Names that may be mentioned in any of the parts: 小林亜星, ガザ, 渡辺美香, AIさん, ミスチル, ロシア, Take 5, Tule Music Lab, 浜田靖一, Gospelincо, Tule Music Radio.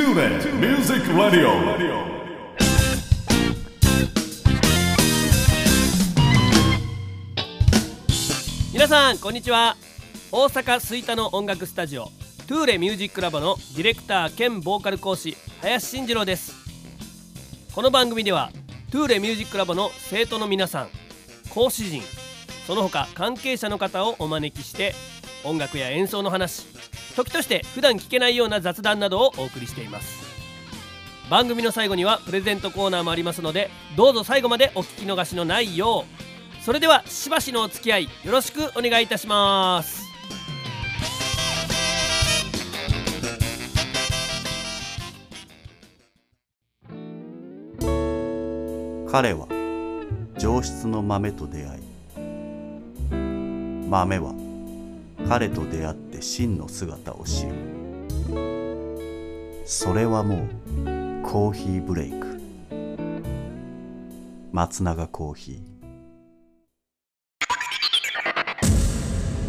Tule Music Radio。皆さんこんにちは。大阪吹田の音楽スタジオトゥーレミュージックラボのディレクター兼ボーカル講師林慎二郎です。この番組ではトゥーレミュージックラボの生徒の皆さん、講師陣、その他関係者の方をお招きして、音楽や演奏の話、時として普段聞けないような雑談などをお送りしています。番組の最後にはプレゼントコーナーもありますので、どうぞ最後までお聞き逃しのないよう、それではしばしのお付き合いよろしくお願いいたします。彼は上質の豆と出会い、豆は彼と出会って真の姿を知る。それはもうコーヒーブレイク。松永コーヒー。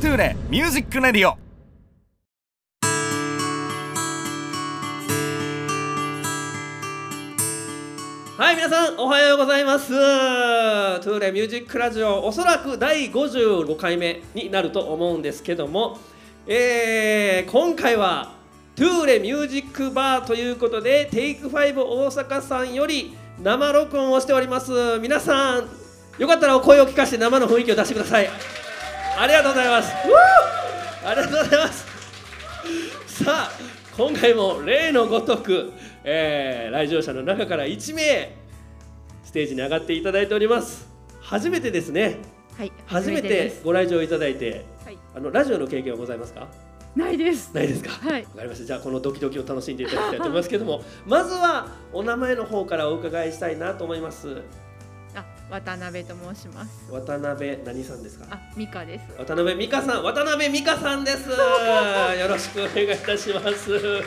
トゥーレミュージックレディオ。はい、皆さんおはようございます。トゥーレミュージックラジオ、おそらく第55回目になると思うんですけども、今回はトゥーレミュージックバーということで、テイク5大阪さんより生録音をしております。皆さんよかったらお声を聞かせて生の雰囲気を出してください。ありがとうございます。ありがとうございます。さあ、今回も例のごとく、来場者の中から1名ステージに上がっていただいております。初めてですね。はい。初めてご来場いただいて、はい、ラジオの経験はございますか？ないです。ないですか？はい。わかりました。じゃあこのドキドキを楽しんでいただきたいと思いますけども、まずはお名前の方からお伺いしたいなと思います。渡辺と申します。渡辺何さんですか？美香です。渡辺美香さん、渡辺美香さんです。よろしくお願いいたします。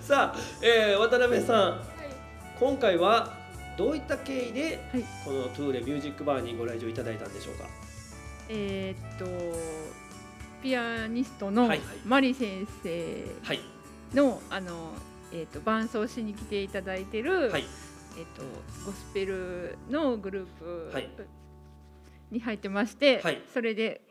さあ、渡辺さん、はい、今回はどういった経緯で、はい、このトゥーレミュージックバーにご来場いただいたんでしょうか？ピアニストのマリ先生の伴奏しに来ていただいてる、はい、ゴスペルのグループに入ってまして、はい、それで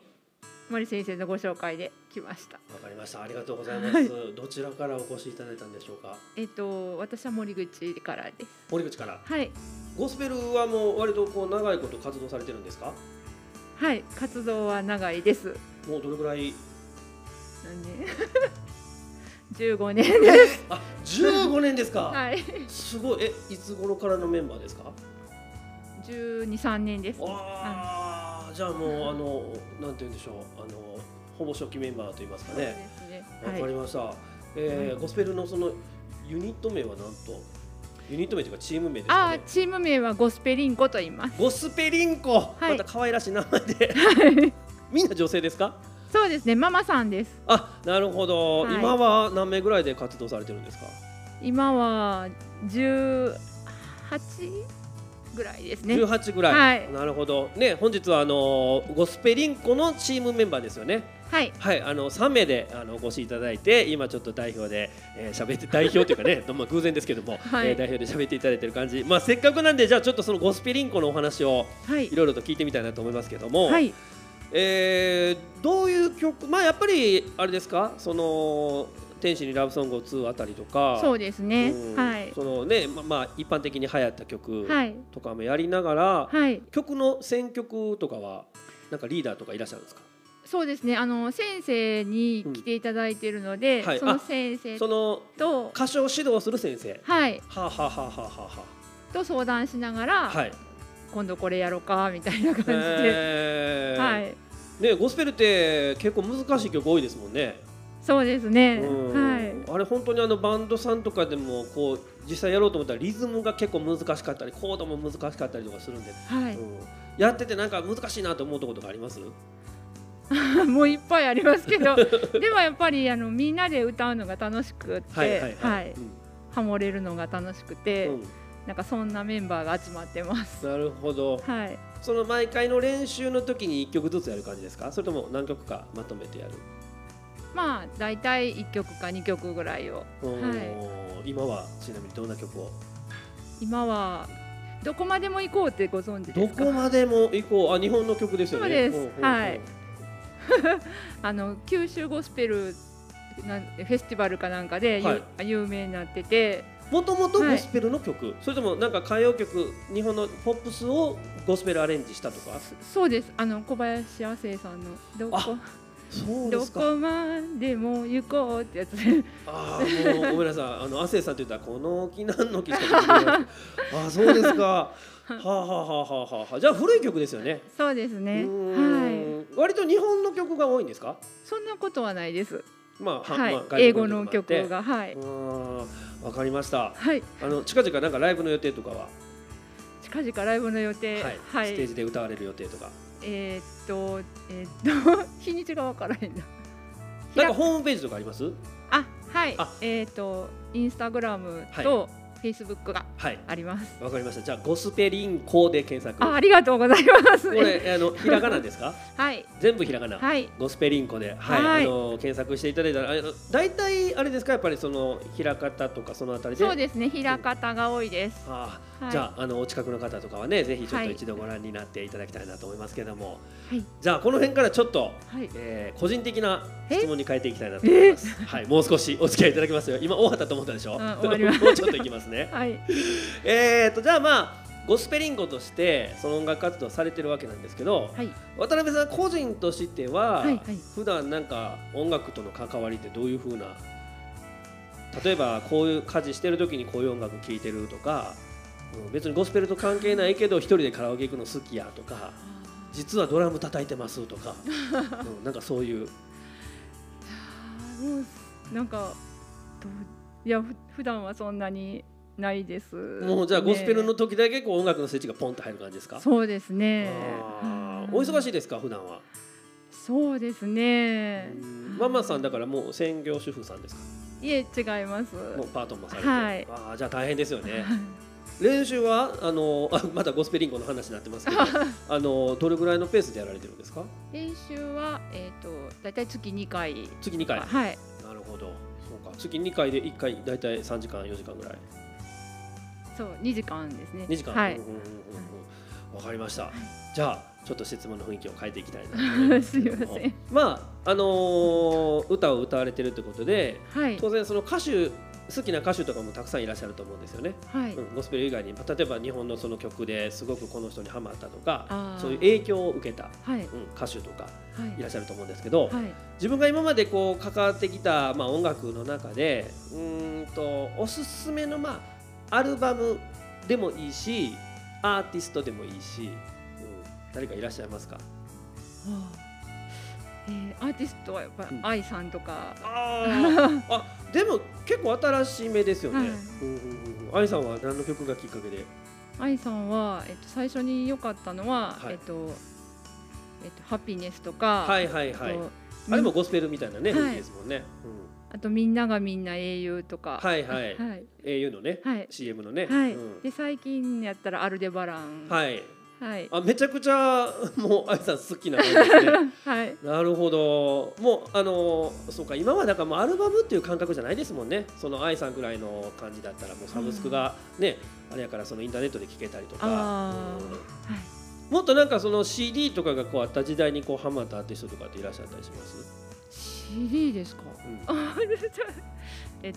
マリ先生のご紹介で来ました。わかりました。ありがとうございます。はい、どちらからお越しいただいたんでしょうか？私は森口からです。森口から。はい。ゴスペルはもう割とこう長いこと活動されてるんですか？はい、活動は長いです。もうどれぐらい？15年です。15年ですか？はい。すごい。いつ頃からのメンバーですか？12、13年です。ああ、じゃあもうなんて言うんでしょう、ほぼ初期メンバーと言いますかね。わかりました。ゴスペルのそのユニット名はなんと、ユニット名というかチーム名ですかね？チーム名はゴスペリンコと言います。ゴスペリンコ、また可愛らしい名前で。みんな女性ですか？そうですね、ママさんです。なるほど。はい、今は何名ぐらいで活動されてるんですか？今は18ぐらいですね。18ぐらい。はい、なるほど。ね、本日はゴスペリンコのチームメンバーですよね。はい。はい、3名でお越しいただいて、今ちょっと代表で喋って、代表というかね、まあ偶然ですけども、はい、代表で喋っていただいてる感じ。まあせっかくなんで、じゃあちょっとそのゴスペリンコのお話をいろいろと聞いてみたいなと思いますけども。はい。どういう曲、まあやっぱりあれですか、その天使にラブソングを2あたりとか、そうですね、はい、そのね、まあ一般的に流行った曲とかもやりながら、はい、曲の選曲とかはなんかリーダーとかいらっしゃるんですか？そうですね、先生に来ていただいているので、うん、はい、その先生と歌唱指導する先生、はい、ははははははと相談しながら。はい、今度これやろうかみたいな感じで、はい。ね、ゴスペルって結構難しい曲多いですもんね。そうですね。はい。あれ本当にバンドさんとかでもこう実際やろうと思ったらリズムが結構難しかったり、コードも難しかったりとかするんで、はい、やっててなんか難しいなと思うところとかあります？もういっぱいありますけど、でもやっぱりみんなで歌うのが楽しくって、はい、ハモれるのが楽しくて。うん、なんかそんなメンバーが集まってます。なるほど。はい。その毎回の練習の時に1曲ずつやる感じですか？それとも何曲かまとめてやる？まあ大体1曲か2曲ぐらいを、はい、今はちなみにどんな曲を？今はどこまでも行こうってご存知ですか？どこまでも行こう、あ、日本の曲ですよね。そうです、はい。九州ゴスペルフェスティバルかなんかで、はい、有名になってて、もともとゴスペルの曲、はい、それともなんか歌謡曲、日本のポップスをゴスペルアレンジしたとか？そうです、小林亜星さんのどこまでも行こうってやつで。ああ、もうごめんなさい、亜星さんと言ったらこの木なんの木しか聞いてない。あ、そうですか。はあはあはあはあ。じゃあ古い曲ですよね。そうですね、はい。割と日本の曲が多いんですか？そんなことはないです。まあ、はい、まあ、英語の曲が、はい、わかりました、はい、近々なんかライブの予定とかは？近々ライブの予定、はいはい、ステージで歌われる予定とか？日にちがわからへんな。なんかホームページとかあります？あ、はい、インスタグラムと、はい、フェイスブックがあります。わ、はい、かりました。じゃあゴスペリンコで検索。ありがとうございます。これひらがなですか？はい。全部ひらがな。はい。ゴスペリンコで、はい、はい、検索していただいたら、だいたいあれですか、やっぱりその平方とかそのあたりで。そうですね。平方が多いです。うん、あ、はい、じゃあお近くの方とかはね、ぜひちょっと一度ご覧になっていただきたいなと思いますけれども、はい、じゃあこの辺からちょっと、はい、個人的な質問に変えていきたいなと思います。はい。もう少しお付き合いいただきますよ。今大畑と思ったでしょ？うん、終わります。もうちょっといきます。はい。じゃあまあゴスペリンコとしてその音楽活動されてるわけなんですけど、はい、渡辺さん個人としては、はいはい、普段なんか音楽との関わりってどういう風な、例えばこういう家事してる時にこういう音楽聴いてるとか、別にゴスペルと関係ないけど一人でカラオケ行くの好きやとか、実はドラム叩いてますとか、うん、なんかそういうもうなんかいや普段はそんなにないです、ね。もうじゃあゴスペルの時だけこう音楽のスイッチがポンと入る感じですか？そうですね。お忙しいですか普段は？そうですね。ママさんだからもう専業主婦さんですか？いえ、違います。もうパートもされて、はい、あ、じゃあ大変ですよね。練習はまたゴスペリンコの話になってますけど、どれぐらいのペースでやられてるんですか？練習はだいたい月2回。月2回。はい。なるほど。そうか。月2回で1回だいたい3時間4時間ぐらい。そう、2時間ですね。2時間、はい、わかりました、はい、じゃあちょっと質問の雰囲気を変えていきたいなと思いますけども。すいません。まあ歌を歌われてるってことで、はい、当然その歌手好きな歌手とかもたくさんいらっしゃると思うんですよね、はい、うん、ゴスペル以外に例えば日本のその曲ですごくこの人にハマったとか、そういう影響を受けた、はい、うん、歌手とかいらっしゃると思うんですけど、はいはい、自分が今までこう関わってきた、まあ、音楽の中でおすすめのまあアルバムでもいいしアーティストでもいいし、うん、誰かいらっしゃいますか？アーティストはやっぱり AI さんとか、うん、あ、でも結構新しめですよね。 AI さんは何の曲がきっかけで？ AI さんは、最初に良かったのは、はい、ハピネスとか、はいはいはい、あれもゴスペルみたいなね、はい、雰囲気ですもんね、うん、あとみんながみんな英雄とか、はいはい、はい、au のね、はい、CM のね、はい、うん、で最近やったらアルデバラン、はい、はい、あ、めちゃくちゃもう愛さん好きなですね。はい、なるほど。もうそうか、今はなんかもうアルバムっていう感覚じゃないですもんね。その愛さんぐらいの感じだったらもうサブスクがね、うん、あれやからそのインターネットで聴けたりとか、はい、もっとなんかその CD とかがこうあった時代にこうハマったアーティストとかっていらっしゃったりします？CD ですか？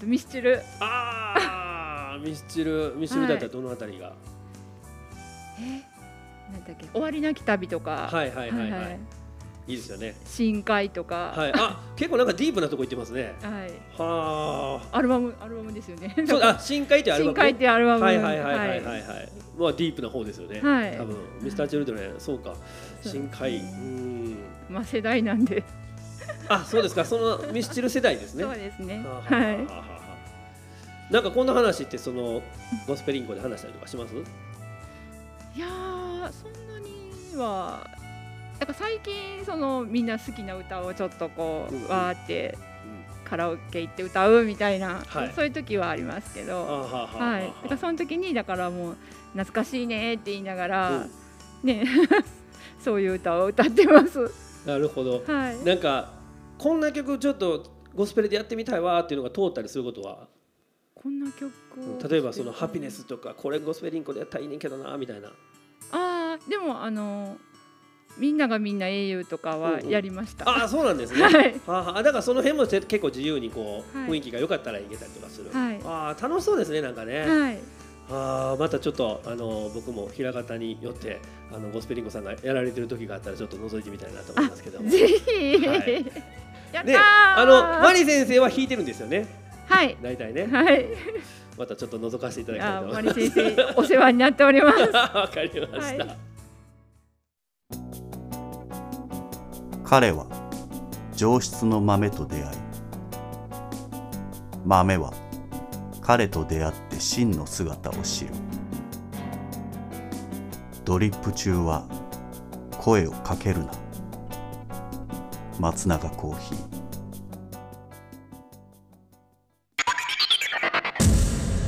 ミスチル。ああ、ミスチルだったらどのあたりが？はい、なんだっけ？終わりなき旅とか。はいはいはいはい。はい、いいですよね。深海とか。はい。あ、結構なんかディープなとこ行ってますね。はい。はあ。アルバムですよね。そう、あ、深海ってアルバム。深海ってアルバム。はいはいはいはいはい、はい、まあディープな方ですよね。はい。多分ミスターチルドレン、そうか。深海。うん。まあ世代なんで。あ、そうですか。そのミスチル世代ですね。そうですね。はい。なんかこんな話ってそのゴスペリンコで話したりとかします？いやー、そんなには。なんか最近そのみんな好きな歌をちょっとこう、うんうん、わーってカラオケ行って歌うみたいな、はい、そういう時はありますけど、はい。だからその時にだからもう懐かしいねって言いながら、うん、ね、そういう歌を歌ってます。なるほど。はい。なんか。こんな曲ちょっとゴスペルでやってみたいわっていうのが通ったりすることは、こんな曲例えばそのハピネスとか、これゴスペリンコでやったらいいねんけどなみたいな。ああ、でもみんながみんな英雄とかはやりました。うんうん、ああ、そうなんですね。はい、あ、だからその辺も結構自由にこう、はい、雰囲気が良かったらいけたりとかする。はい、ああ、楽しそうですね、なんかね。はい、ああ、またちょっと僕も枚方によってゴスペリンコさんがやられてる時があったらちょっと覗いてみたいなと思いますけども。ぜひ。はい、やったー。で、マリ先生は弾いてるんですよね。はい。大体ね。はい。またちょっと覗かせていただきたいと思います。マリ先生お世話になっております。わかりました。はい、彼は上質の豆と出会い、豆は彼と出会って真の姿を知る。ドリップ中は声をかけるな。松永コーヒー。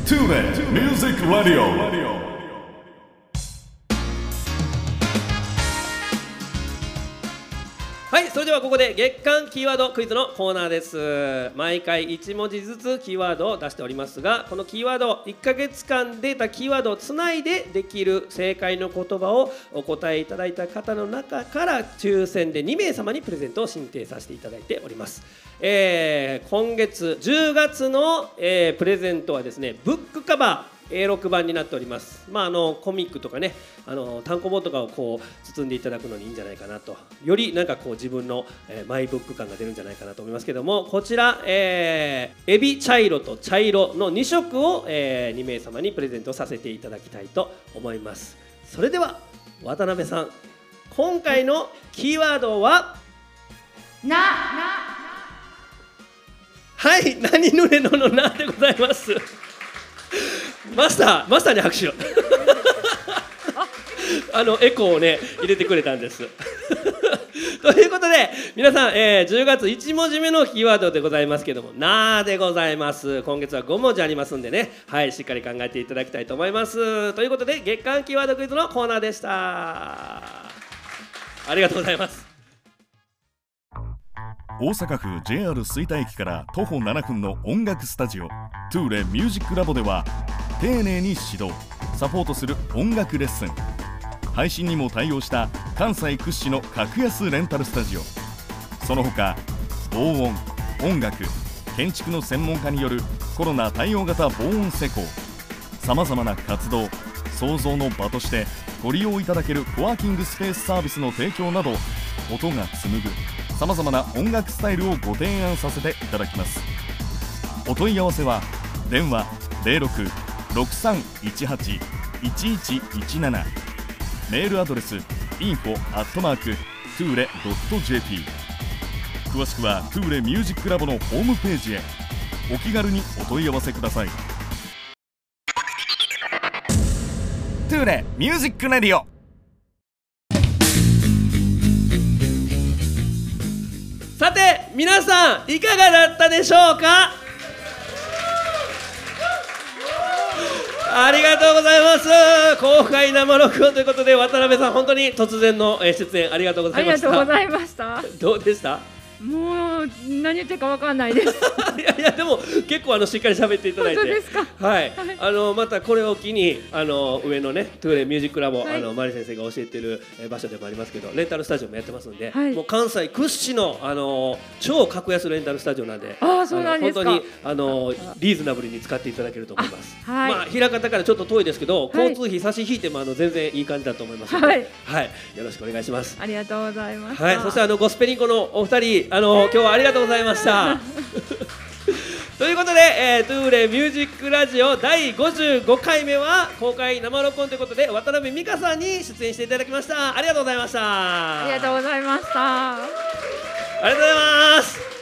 Tule Music Radio。それではここで月間キーワードクイズのコーナーです。毎回1文字ずつキーワードを出しておりますが、このキーワード1ヶ月間出たキーワードをつないでできる正解の言葉をお答えいただいた方の中から抽選で2名様にプレゼントを申請させていただいております。今月10月の、プレゼントはですね、ブックカバーA6 版になっております。まあ、コミックとかね、単行本とかをこう包んでいただくのにいいんじゃないかなと、よりなんかこう自分の、マイブック感が出るんじゃないかなと思いますけども、こちら、エビ茶色と茶色の2色を、2名様にプレゼントさせていただきたいと思います。それでは渡辺さん、今回のキーワードははい、なにぬねののなでございます。マスターに拍手をエコーをね入れてくれたんですということで皆さん、10月1文字目のキーワードでございますけども、なーでございます。今月は5文字ありますんでね、はい、しっかり考えていただきたいと思います。ということで月間キーワードクイズのコーナーでした。ありがとうございます。大阪府 JR 吹田駅から徒歩7分の音楽スタジオTule Music Labでは、丁寧に指導サポートする音楽レッスン、配信にも対応した関西屈指の格安レンタルスタジオ、その他防音、音楽、建築の専門家によるコロナ対応型防音施工、さまざまな活動創造の場としてご利用いただけるコワーキングスペースサービスの提供など、音が紡ぐさまざまな音楽スタイルをご提案させていただきます。お問い合わせは電話 06-6318-1117、 メールアドレス info@tule.jp、 詳しくは Tule Music Lab のホームページへお気軽にお問い合わせください。 Tule Music Radio。さて皆さんいかがだったでしょうか。ありがとうございます。公開生録音ということで、渡辺さん本当に突然の出演ありがとうございました。ありがとうございました。どうでした？もう何言ってるかわかんないですいやでも結構しっかり喋っていただいて、本当ですか。はい、はい、またこれを機に上のねTule Music Lab、はい、マリ先生が教えてる場所でもありますけど、レンタルスタジオもやってますんで、はい、もう関西屈指の超格安レンタルスタジオなんで、あ、そうなんですか。本当にリーズナブルに使っていただけると思います。はい、まあ枚方からちょっと遠いですけど、はい、交通費差し引いても全然いい感じだと思いますので、はい、はい、よろしくお願いします。ありがとうございます。はい、そしてゴスペリンコのお二人、今日はありがとうございましたということで、Tule Music Radio第55回目は公開生録音ということで、渡辺美香さんに出演していただきました。ありがとうございました。ありがとうございました。ありがとうございます。